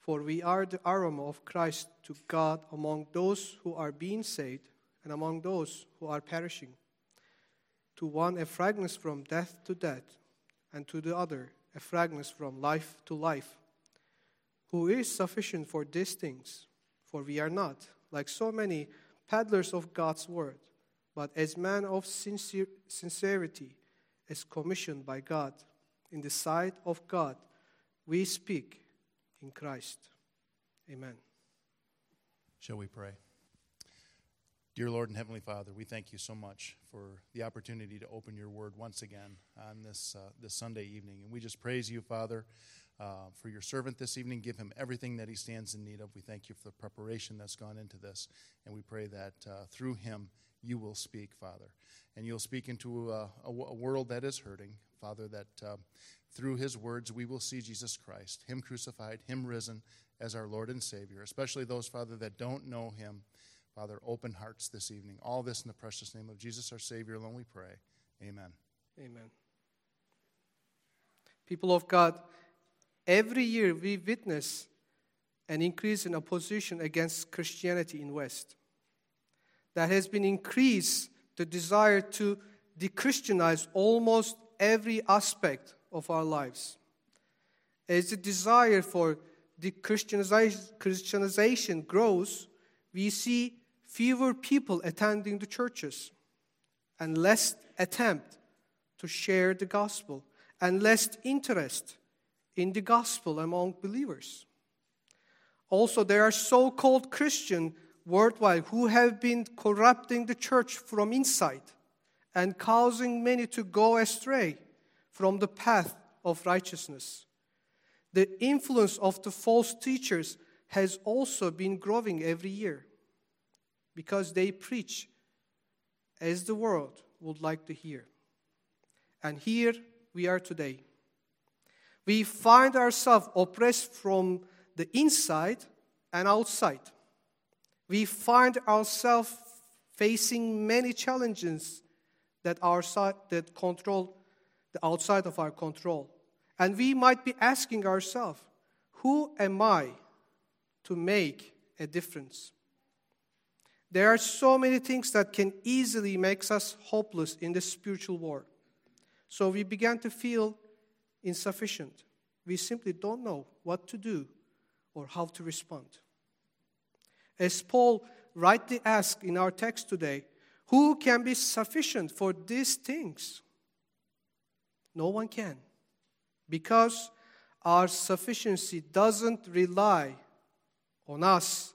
For we are the aroma of Christ to God among those who are being saved and among those who are perishing. To one a fragrance from death to death, and to the other a fragrance from life to life. Who is sufficient for these things? For we are not, like so many, peddlers of God's word, but as men of sincerity, as commissioned by God, in the sight of God, we speak in Christ. Amen. Shall we pray? Dear Lord and Heavenly Father, we thank you so much for the opportunity to open your word once again on this Sunday evening. And we just praise you, Father, for your servant this evening. Give him everything that he stands in need of. We thank you for the preparation that's gone into this. And we pray that through him you will speak, Father. And you'll speak into a world that is hurting, Father, that through his words we will see Jesus Christ, him crucified, him risen as our Lord and Savior, especially those, Father, that don't know him. Father, open hearts this evening. All this in the precious name of Jesus, our Savior alone, we pray. Amen. Amen. People of God, every year we witness an increase in opposition against Christianity in West. That has been increased the desire to de-Christianize almost every aspect of our lives. As the desire for de-Christianization grows, we see fewer people attending the churches, and less attempt to share the gospel, and less interest in the gospel among believers. Also, there are so-called Christians worldwide who have been corrupting the church from inside and causing many to go astray from the path of righteousness. The influence of the false teachers has also been growing every year, because they preach as the world would like to hear. And here we are today. We find ourselves oppressed from the inside and outside. We find ourselves facing many challenges that control the outside of our control. And we might be asking ourselves, who am I to make a difference? There are so many things that can easily make us hopeless in the spiritual war. So we began to feel insufficient. We simply don't know what to do or how to respond. As Paul rightly asked in our text today, who can be sufficient for these things? No one can, because our sufficiency doesn't rely on us.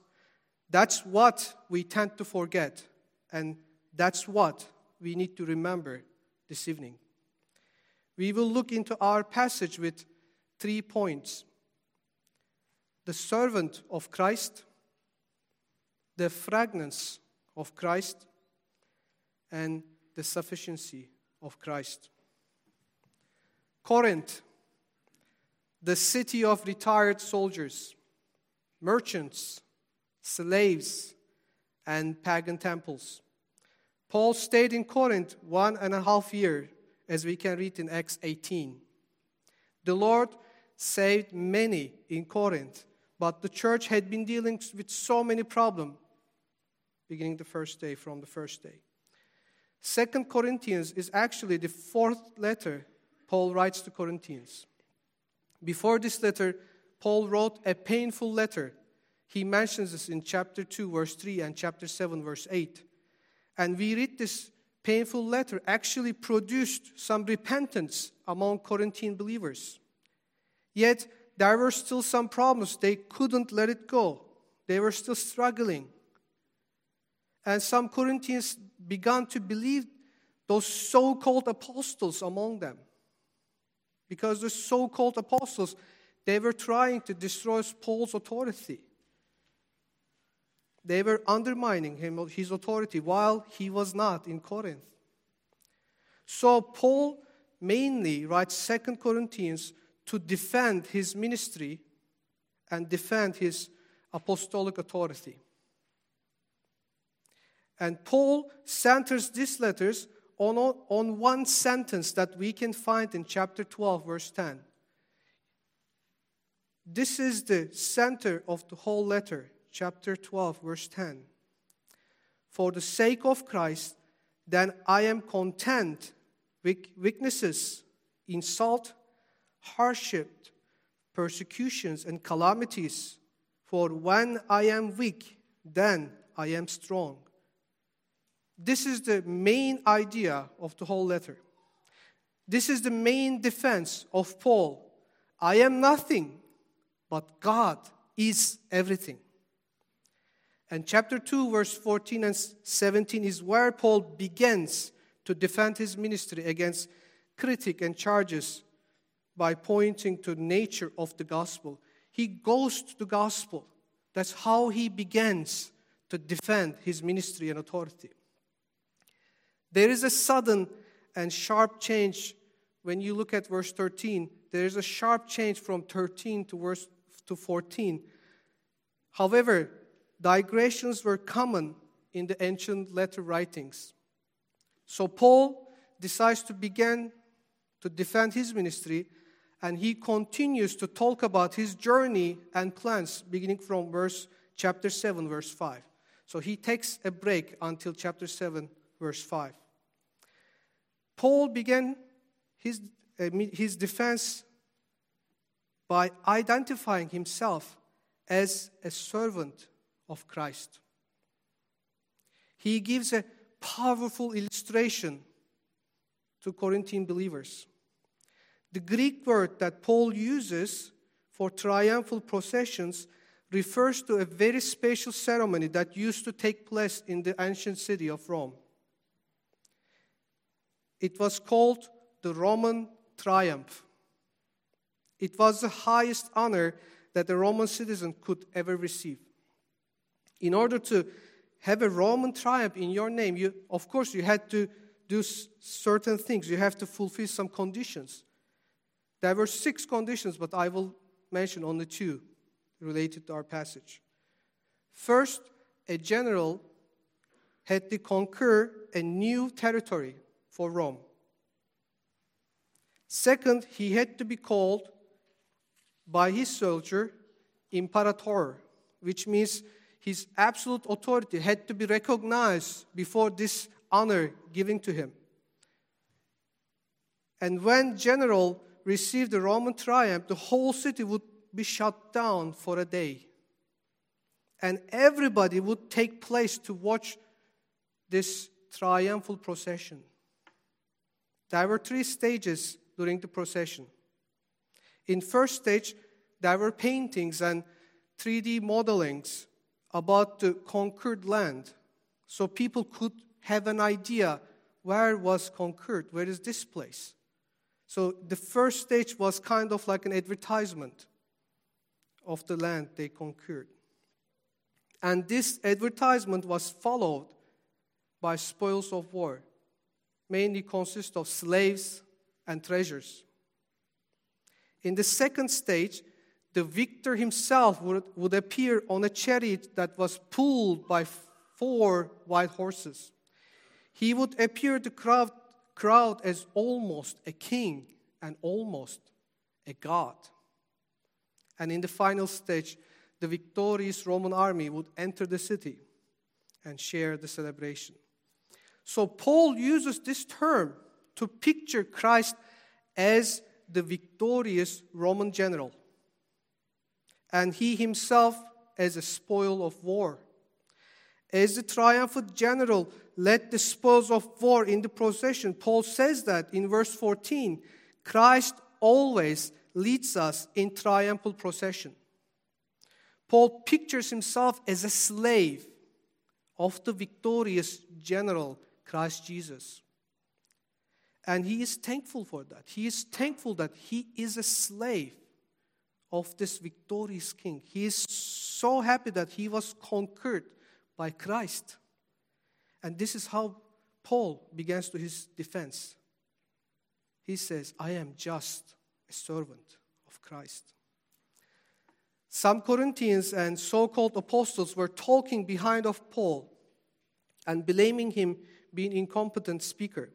That's what we tend to forget, and that's what we need to remember this evening. We will look into our passage with 3 points: the servant of Christ, the fragrance of Christ, and the sufficiency of Christ. Corinth, the city of retired soldiers, merchants, slaves, and pagan temples. Paul stayed in Corinth 1.5 years, as we can read in Acts 18. The Lord saved many in Corinth, but the church had been dealing with so many problems, beginning from the first day. 2 Corinthians is actually the 4th letter Paul writes to Corinthians. Before this letter, Paul wrote a painful letter. He mentions this in chapter 2, verse 3, and chapter 7, verse 8. And we read this painful letter actually produced some repentance among Corinthian believers. Yet, there were still some problems. They couldn't let it go. They were still struggling. And some Corinthians began to believe those so-called apostles among them. Because the so-called apostles, they were trying to destroy Paul's authority. They were undermining his authority while he was not in Corinth. So Paul mainly writes 2 Corinthians to defend his ministry and defend his apostolic authority. And Paul centers these letters on one sentence that we can find in chapter 12, verse 10. This is the center of the whole letter, chapter 12, verse 10. For the sake of Christ, then I am content with weaknesses, insult, hardship, persecutions, and calamities. For when I am weak, then I am strong. This is the main idea of the whole letter. This is the main defense of Paul. I am nothing, but God is everything. And chapter 2, verse 14 and 17 is where Paul begins to defend his ministry against critique and charges by pointing to the nature of the gospel. He goes to the gospel. That's how he begins to defend his ministry and authority. There is a sudden and sharp change. When you look at verse 13, there is a sharp change from 13 to 14. However, digressions were common in the ancient letter writings. So Paul decides to begin to defend his ministry, and he continues to talk about his journey and plans, beginning from chapter 7, verse 5. So he takes a break until chapter 7, verse 5. Paul began his defense by identifying himself as a servant of Christ. He gives a powerful illustration to Corinthian believers. The Greek word that Paul uses for triumphal processions refers to a very special ceremony that used to take place in the ancient city of Rome. It was called the Roman Triumph. It was the highest honor that a Roman citizen could ever receive. In order to have a Roman triumph in your name, you had to do certain things. You have to fulfill some conditions. There were 6 conditions, but I will mention only 2 related to our passage. First, a general had to conquer a new territory for Rome. Second, he had to be called by his soldier Imperator, which means his absolute authority had to be recognized before this honor given to him. And when general received the Roman triumph, the whole city would be shut down for a day. And everybody would take place to watch this triumphal procession. There were 3 stages during the procession. In first stage, there were paintings and 3D modelings about the conquered land, so people could have an idea where was conquered, where is this place. So the first stage was kind of like an advertisement of the land they conquered. And this advertisement was followed by spoils of war, mainly consist of slaves and treasures. In the second stage, the victor himself would appear on a chariot that was pulled by 4 white horses. He would appear to crowd as almost a king and almost a god. And in the final stage, the victorious Roman army would enter the city and share the celebration. So Paul uses this term to picture Christ as the victorious Roman general, and he himself as a spoil of war. As the triumphant general led the spoils of war in the procession, Paul says that in verse 14, Christ always leads us in triumphal procession. Paul pictures himself as a slave of the victorious general, Christ Jesus. And he is thankful for that. He is thankful that he is a slave of this victorious king. He is so happy that he was conquered by Christ. And this is how Paul begins to his defense. He says, I am just a servant of Christ. Some Corinthians and so-called apostles were talking behind of Paul and blaming him being an incompetent speaker.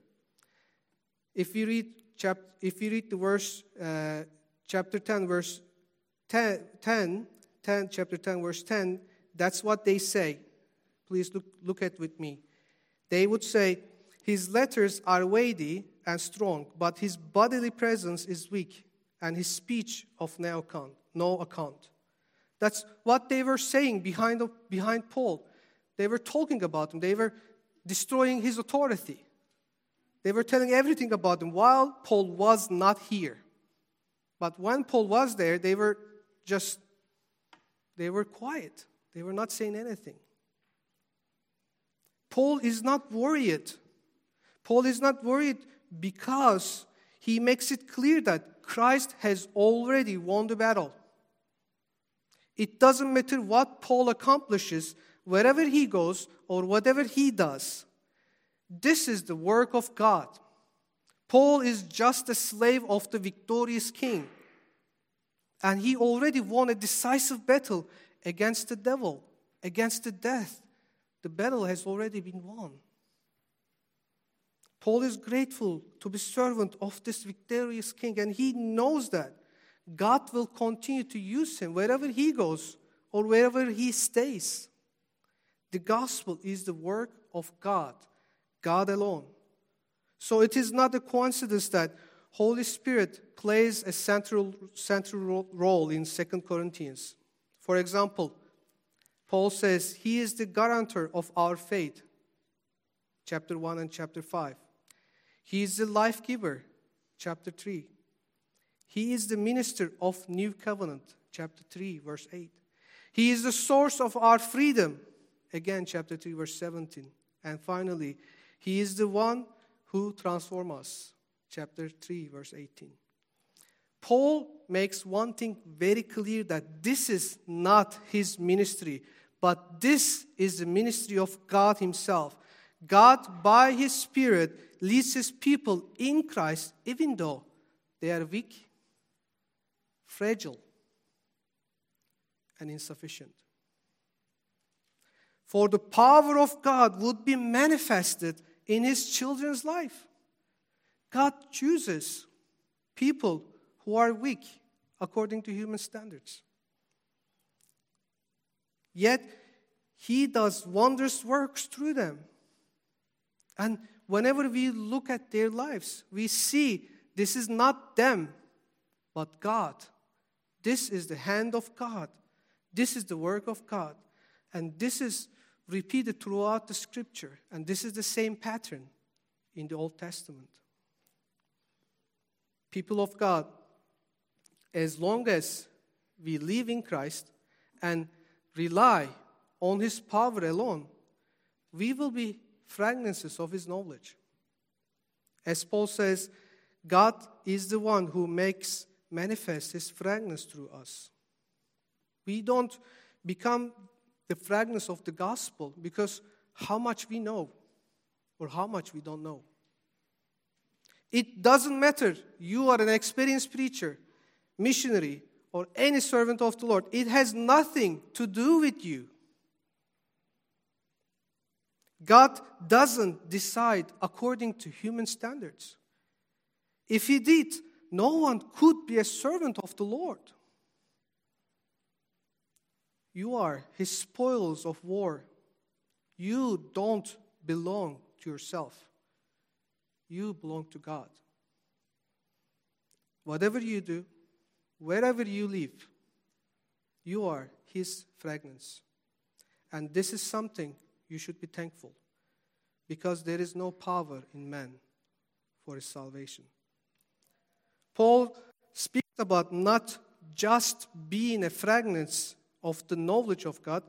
If you read the verse, chapter 10, verse 10, chapter 10, verse 10, that's what they say. Please look at with me. They would say, his letters are weighty and strong, but his bodily presence is weak, and his speech of no account. That's what they were saying behind Paul. They were talking about him. They were destroying his authority. They were telling everything about him while Paul was not here. But when Paul was there, they were quiet. They were not saying anything. Paul is not worried. Paul is not worried because he makes it clear that Christ has already won the battle. It doesn't matter what Paul accomplishes, wherever he goes or whatever he does. This is the work of God. Paul is just a slave of the victorious king. And he already won a decisive battle against the devil, against the death. The battle has already been won. Paul is grateful to be servant of this victorious king, and he knows that God will continue to use him wherever he goes or wherever he stays. The gospel is the work of God, God alone. So it is not a coincidence that Holy Spirit plays a central role in 2 Corinthians. For example, Paul says, he is the guarantor of our faith, chapter 1 and chapter 5. He is the life giver, chapter 3. He is the minister of new covenant, chapter 3, verse 8. He is the source of our freedom, again, chapter 3, verse 17. And finally, he is the one who transforms us, chapter 3, verse 18. Paul makes one thing very clear, that this is not his ministry, but this is the ministry of God himself. God, by his Spirit, leads his people in Christ, even though they are weak, fragile, and insufficient. For the power of God would be manifested in his children's life. God chooses people who are weak according to human standards. Yet, he does wondrous works through them. And whenever we look at their lives, we see this is not them, but God. This is the hand of God. This is the work of God. And this is repeated throughout the scripture, and this is the same pattern in the Old Testament. People of God, as long as we live in Christ and rely on his power alone, we will be fragrances of his knowledge. As Paul says, God is the one who makes manifest his fragrance through us. We don't become the fragrance of the gospel because how much we know or how much we don't know. It doesn't matter. You are an experienced preacher, missionary, or any servant of the Lord. It has nothing to do with you. God doesn't decide according to human standards. If he did, no one could be a servant of the Lord. You are his spoils of war. You don't belong to yourself. You belong to God. Whatever you do, wherever you live, you are his fragrance. And this is something you should be thankful, because there is no power in man for his salvation. Paul speaks about not just being a fragrance of the knowledge of God,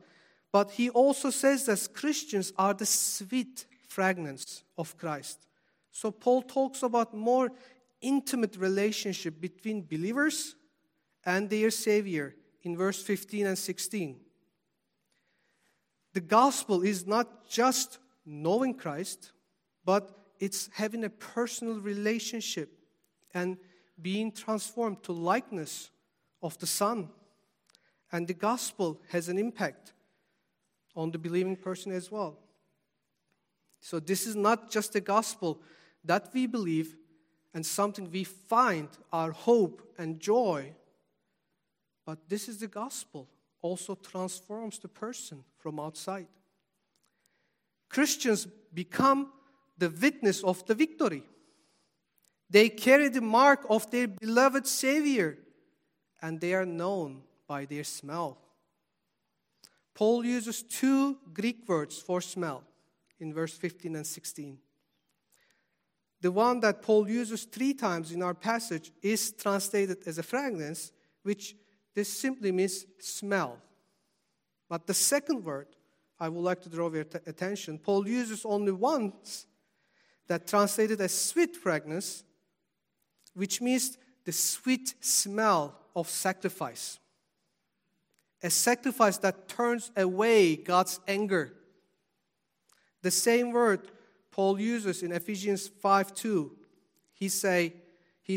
but he also says that Christians are the sweet fragrance of Christ. So Paul talks about more intimate relationship between believers and their Savior in verse 15 and 16. The gospel is not just knowing Christ, but it's having a personal relationship and being transformed to likeness of the Son. And the gospel has an impact on the believing person as well. So this is not just a gospel that we believe and something we find our hope and joy But this is the gospel, also transforms the person from outside. Christians become the witness of the victory. They carry the mark of their beloved Savior, and they are known by their smell. Paul uses two Greek words for smell in verse 15 and 16. The one that Paul uses three times in our passage is translated as a fragrance, which this simply means smell. But the second word, I would like to draw your attention, Paul uses only once, that translated as sweet fragrance, which means the sweet smell of sacrifice. A sacrifice that turns away God's anger. The same word Paul uses in Ephesians 5:2. He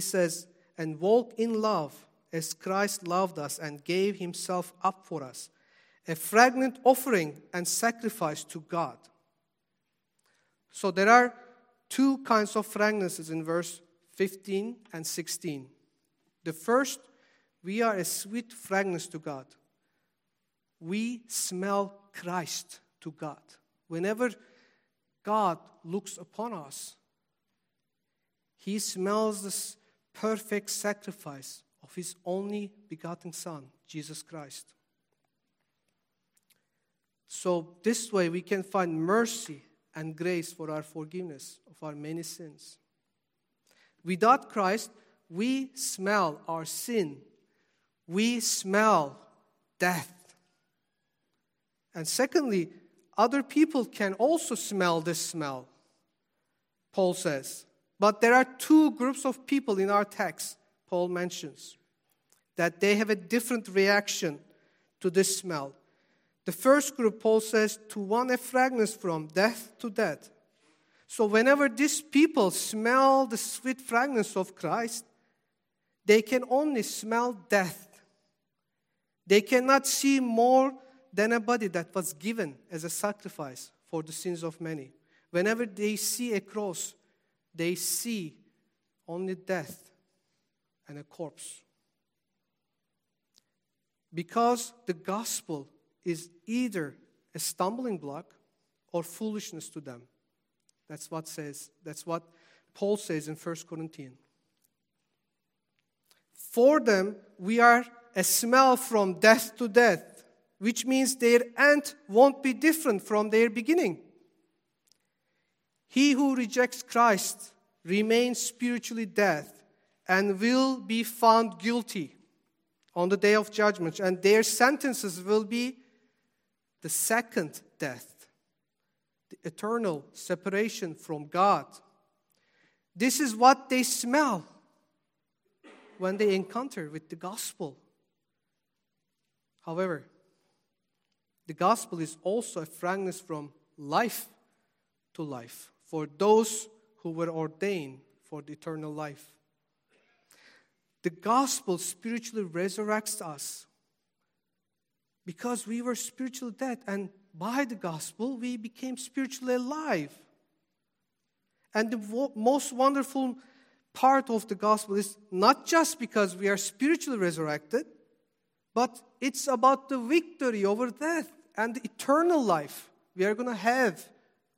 says, and walk in love as Christ loved us and gave himself up for us, a fragrant offering and sacrifice to God. So there are two kinds of fragrances in verse 15 and 16. The first, we are a sweet fragrance to God. We smell Christ to God. Whenever God looks upon us, he smells this perfect sacrifice of his only begotten Son, Jesus Christ. So this way we can find mercy and grace for our forgiveness of our many sins. Without Christ, we smell our sin. We smell death. And secondly, other people can also smell this smell, Paul says. But there are two groups of people in our text, Paul mentions, that they have a different reaction to this smell. The first group, Paul says, to one a fragrance from death to death. So whenever these people smell the sweet fragrance of Christ, they can only smell death. They cannot see more than a body that was given as a sacrifice for the sins of many. Whenever they see a cross, they see only death and a corpse. Because the gospel is either a stumbling block or foolishness to them. That's what Paul says in 1 Corinthians. For them, we are a smell from death to death, which means their end won't be different from their beginning. He who rejects Christ remains spiritually dead and will be found guilty on the day of judgment, and their sentences will be the second death, the eternal separation from God. This is what they smell when they encounter with the gospel. However, the gospel is also a fragrance from life to life for those who were ordained for the eternal life. The gospel spiritually resurrects us because we were spiritually dead, and by the gospel we became spiritually alive. And the most wonderful part of the gospel is not just because we are spiritually resurrected, but it's about the victory over death and the eternal life we are going to have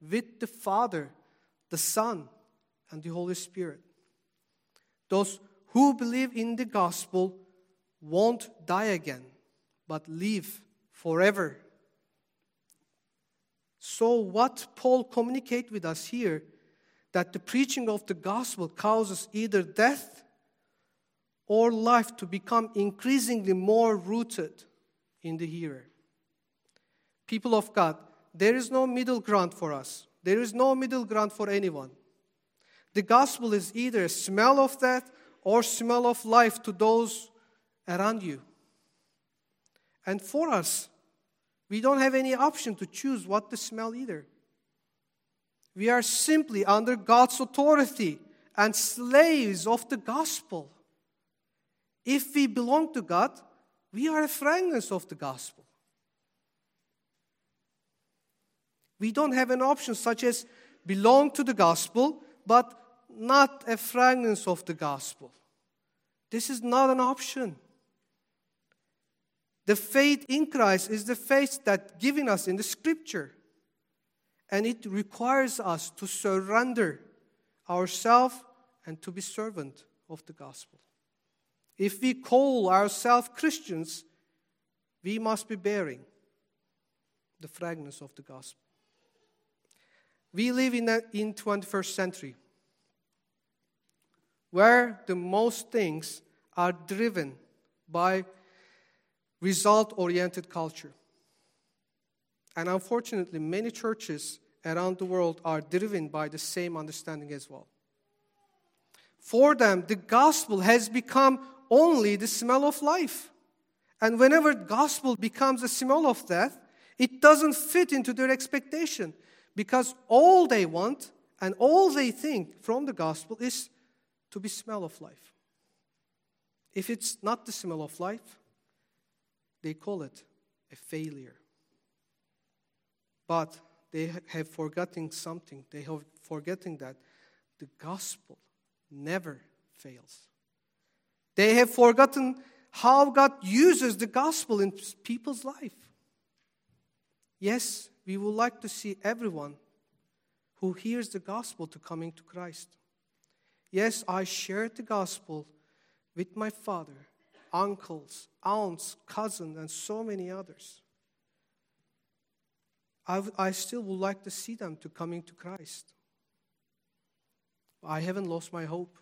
with the Father, the Son, and the Holy Spirit. Those who believe in the gospel won't die again, but live forever. So what Paul communicates with us here, that the preaching of the gospel causes either death or life to become increasingly more rooted in the hearer. People of God, there is no middle ground for us. There is no middle ground for anyone. The gospel is either a smell of death or smell of life to those around you. And for us, we don't have any option to choose what to smell either. We are simply under God's authority and slaves of the gospel. If we belong to God, we are a fragrance of the gospel. We don't have an option such as belong to the gospel, but not a fragrance of the gospel. This is not an option. The faith in Christ is the faith that's given us in the Scripture. And it requires us to surrender ourselves and to be servant of the gospel. If we call ourselves Christians, we must be bearing the fragrance of the gospel. We live in 21st century, where the most things are driven by result-oriented culture. And unfortunately, many churches around the world are driven by the same understanding as well. For them, the gospel has become only the smell of life. And whenever gospel becomes a smell of death, it doesn't fit into their expectation, because all they want and all they think from the gospel is to be smell of life. If it's not the smell of life, they call it a failure. But they have forgotten something. They have forgotten that the gospel never fails. They have forgotten how God uses the gospel in people's life. Yes, we would like to see everyone who hears the gospel to coming to Christ. Yes, I shared the gospel with my father, uncles, aunts, cousins, and so many others. I still would like to see them to coming to Christ. I haven't lost my hope.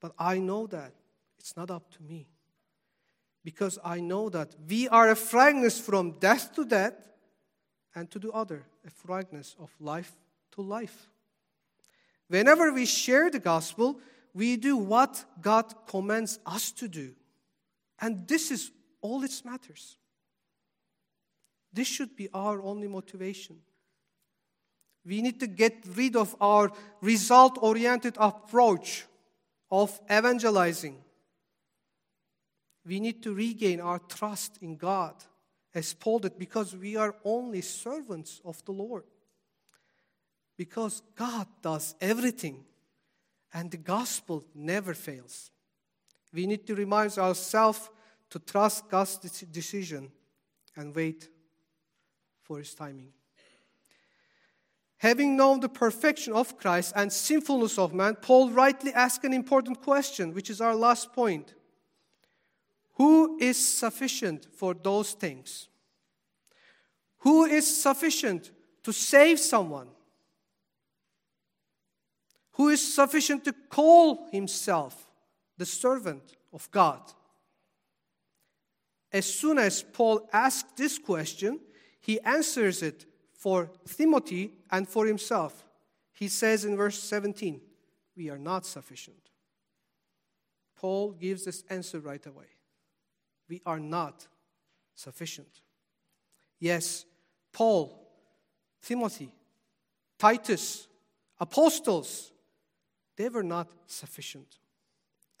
But I know that it's not up to me, because I know that we are a fragrance from death to death, and to the other, a fragrance of life to life. Whenever we share the gospel, we do what God commands us to do. And this is all that matters. This should be our only motivation. We need to get rid of our result-oriented approach of evangelizing. We need to regain our trust in God, as Paul did, because we are only servants of the Lord. Because God does everything, and the gospel never fails. We need to remind ourselves to trust God's decision and wait for His timing. Having known the perfection of Christ and sinfulness of man, Paul rightly asked an important question, which is our last point. Who is sufficient for those things? Who is sufficient to save someone? Who is sufficient to call himself the servant of God? As soon as Paul asked this question, he answers it for Timothy and for himself. He says in verse 17, "We are not sufficient." Paul gives this answer right away. We are not sufficient. Yes, Paul, Timothy, Titus, apostles, they were not sufficient.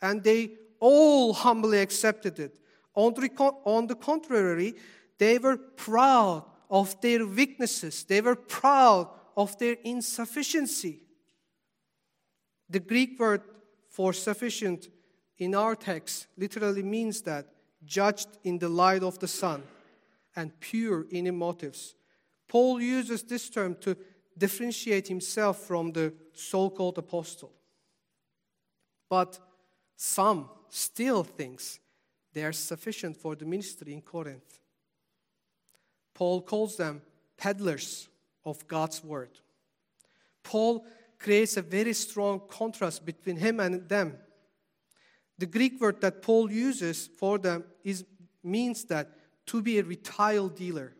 And they all humbly accepted it. On the contrary, they were proud of their weaknesses. They were proud of their insufficiency. The Greek word for sufficient in our text literally means that judged in the light of the sun, and pure in motives. Paul uses this term to differentiate himself from the so-called apostle. But some still thinks they are sufficient for the ministry in Corinth. Paul calls them peddlers of God's word. Paul creates a very strong contrast between him and them. The Greek word that Paul uses for them means that to be a retail dealer.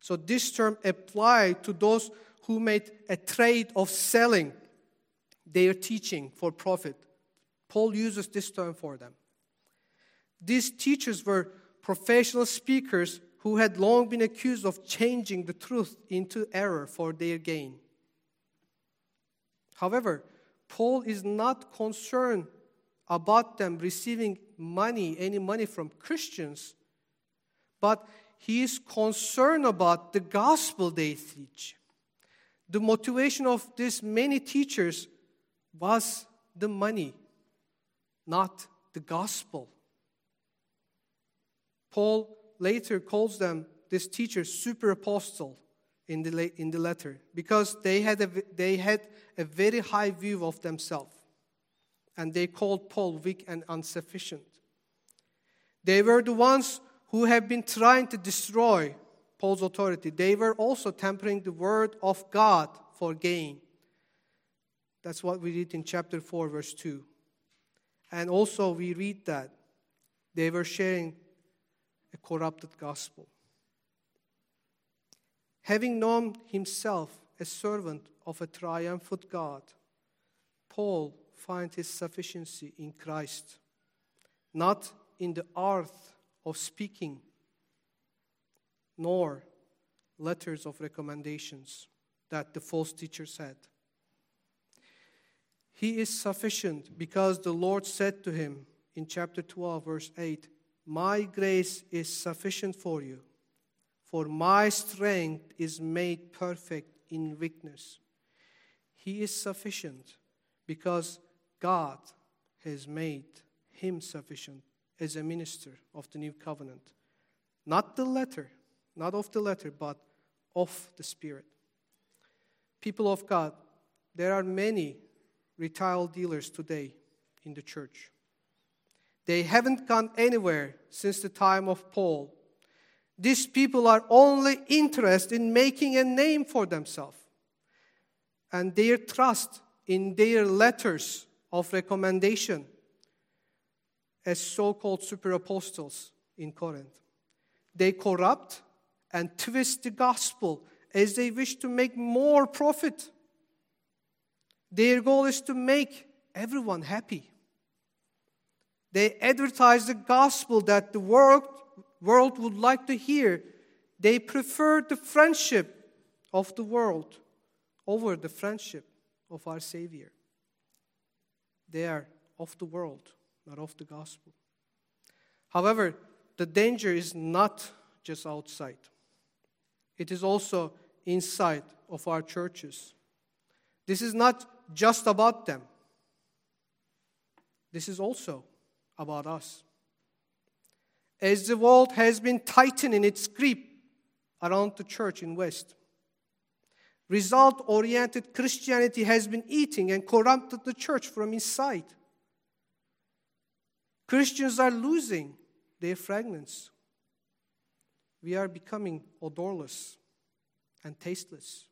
So this term applied to those who made a trade of selling their teaching for profit. Paul uses this term for them. These teachers were professional speakers who had long been accused of changing the truth into error for their gain. However, Paul is not concerned about them receiving any money from Christians, but he is concerned about the gospel they teach. The motivation of these many teachers was the money, not the gospel. Paul later calls them, this teacher, super apostle in the letter, because they had a very high view of themselves, and they called Paul weak and insufficient. They were the ones who have been trying to destroy Paul's authority. They were also tampering the word of God for gain. That's what we read in chapter 4, verse 2. And also we read that they were sharing a corrupted gospel. Having known himself a servant of a triumphant God, Paul finds his sufficiency in Christ, not in the art of speaking, nor letters of recommendations that the false teachers had. He is sufficient because the Lord said to him in chapter 12, verse 8, "My grace is sufficient for you, for my strength is made perfect in weakness." He is sufficient because God has made him sufficient as a minister of the new covenant. Not of the letter, but of the Spirit. People of God, there are many retail dealers today in the church. They haven't gone anywhere since the time of Paul. These people are only interested in making a name for themselves. And their trust in their letters of recommendation as so-called super apostles in Corinth. They corrupt and twist the gospel as they wish to make more profit. Their goal is to make everyone happy. They advertise the gospel that the world would like to hear. They prefer the friendship of the world over the friendship of our Savior. They are of the world, not of the gospel. However, the danger is not just outside. It is also inside of our churches. This is not just about them. This is also about us. As the world has been tightening its grip around the church in West, result-oriented Christianity has been eating and corrupted the church from inside. Christians are losing their fragrance. We are becoming odorless and tasteless.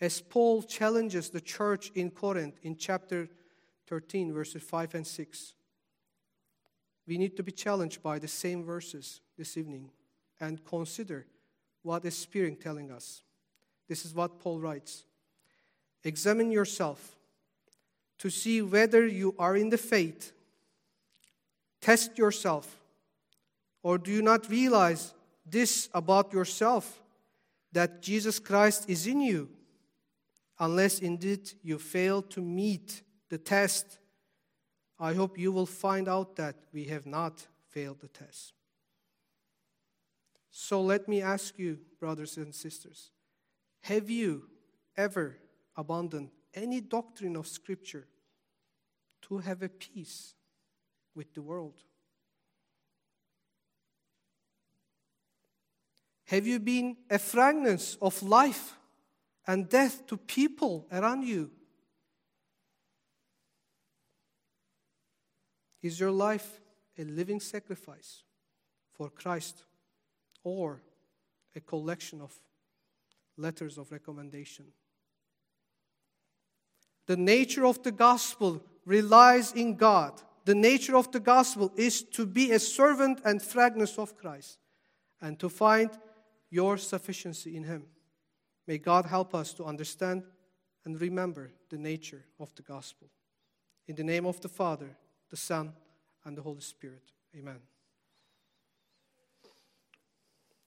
As Paul challenges the church in Corinth in chapter 13, verses 5 and 6, we need to be challenged by the same verses this evening and consider what is Spirit telling us. This is what Paul writes. "Examine yourself to see whether you are in the faith. Test yourself, or do you not realize this about yourself, that Jesus Christ is in you, unless indeed you fail to meet the test? I hope you will find out that we have not failed the test." So let me ask you, brothers and sisters, have you ever abandoned any doctrine of Scripture to have a peace with the world? Have you been a fragrance of life and death to people around you? Is your life a living sacrifice for Christ, or a collection of letters of recommendation? The nature of the gospel relies in God. The nature of the gospel is to be a servant and fragrance of Christ, and to find your sufficiency in Him. May God help us to understand and remember the nature of the gospel. In the name of the Father, the Son, and the Holy Spirit. Amen.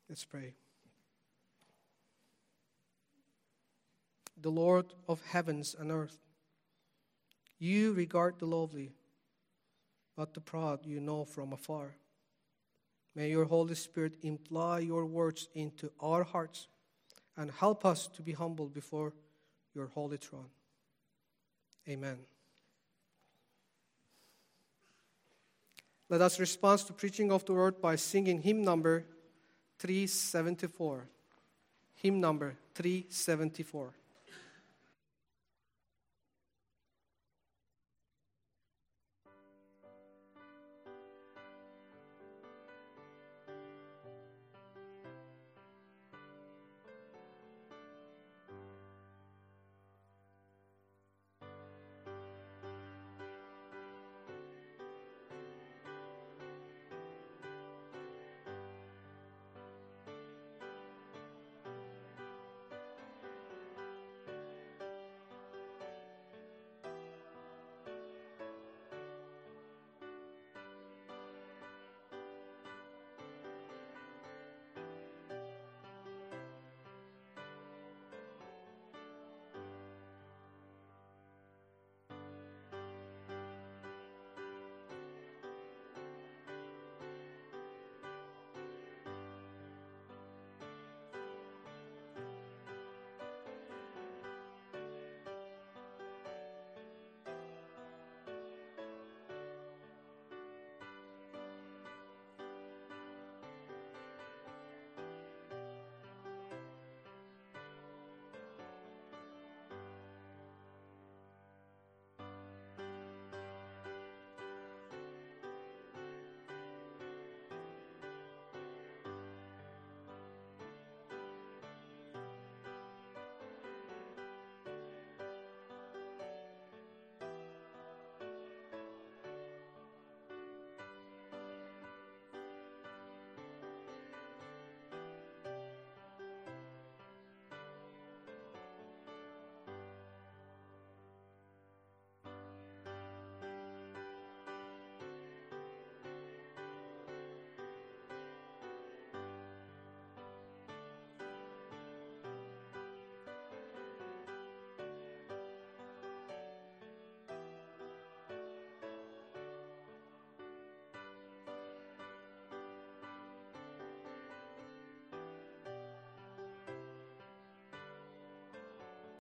Let's pray. The Lord of heavens and earth, you regard the lowly, but the proud you know from afar. May your Holy Spirit imply your words into our hearts and help us to be humble before your holy throne. Amen. Let us respond to preaching of the word by singing hymn number 374. Hymn number 374.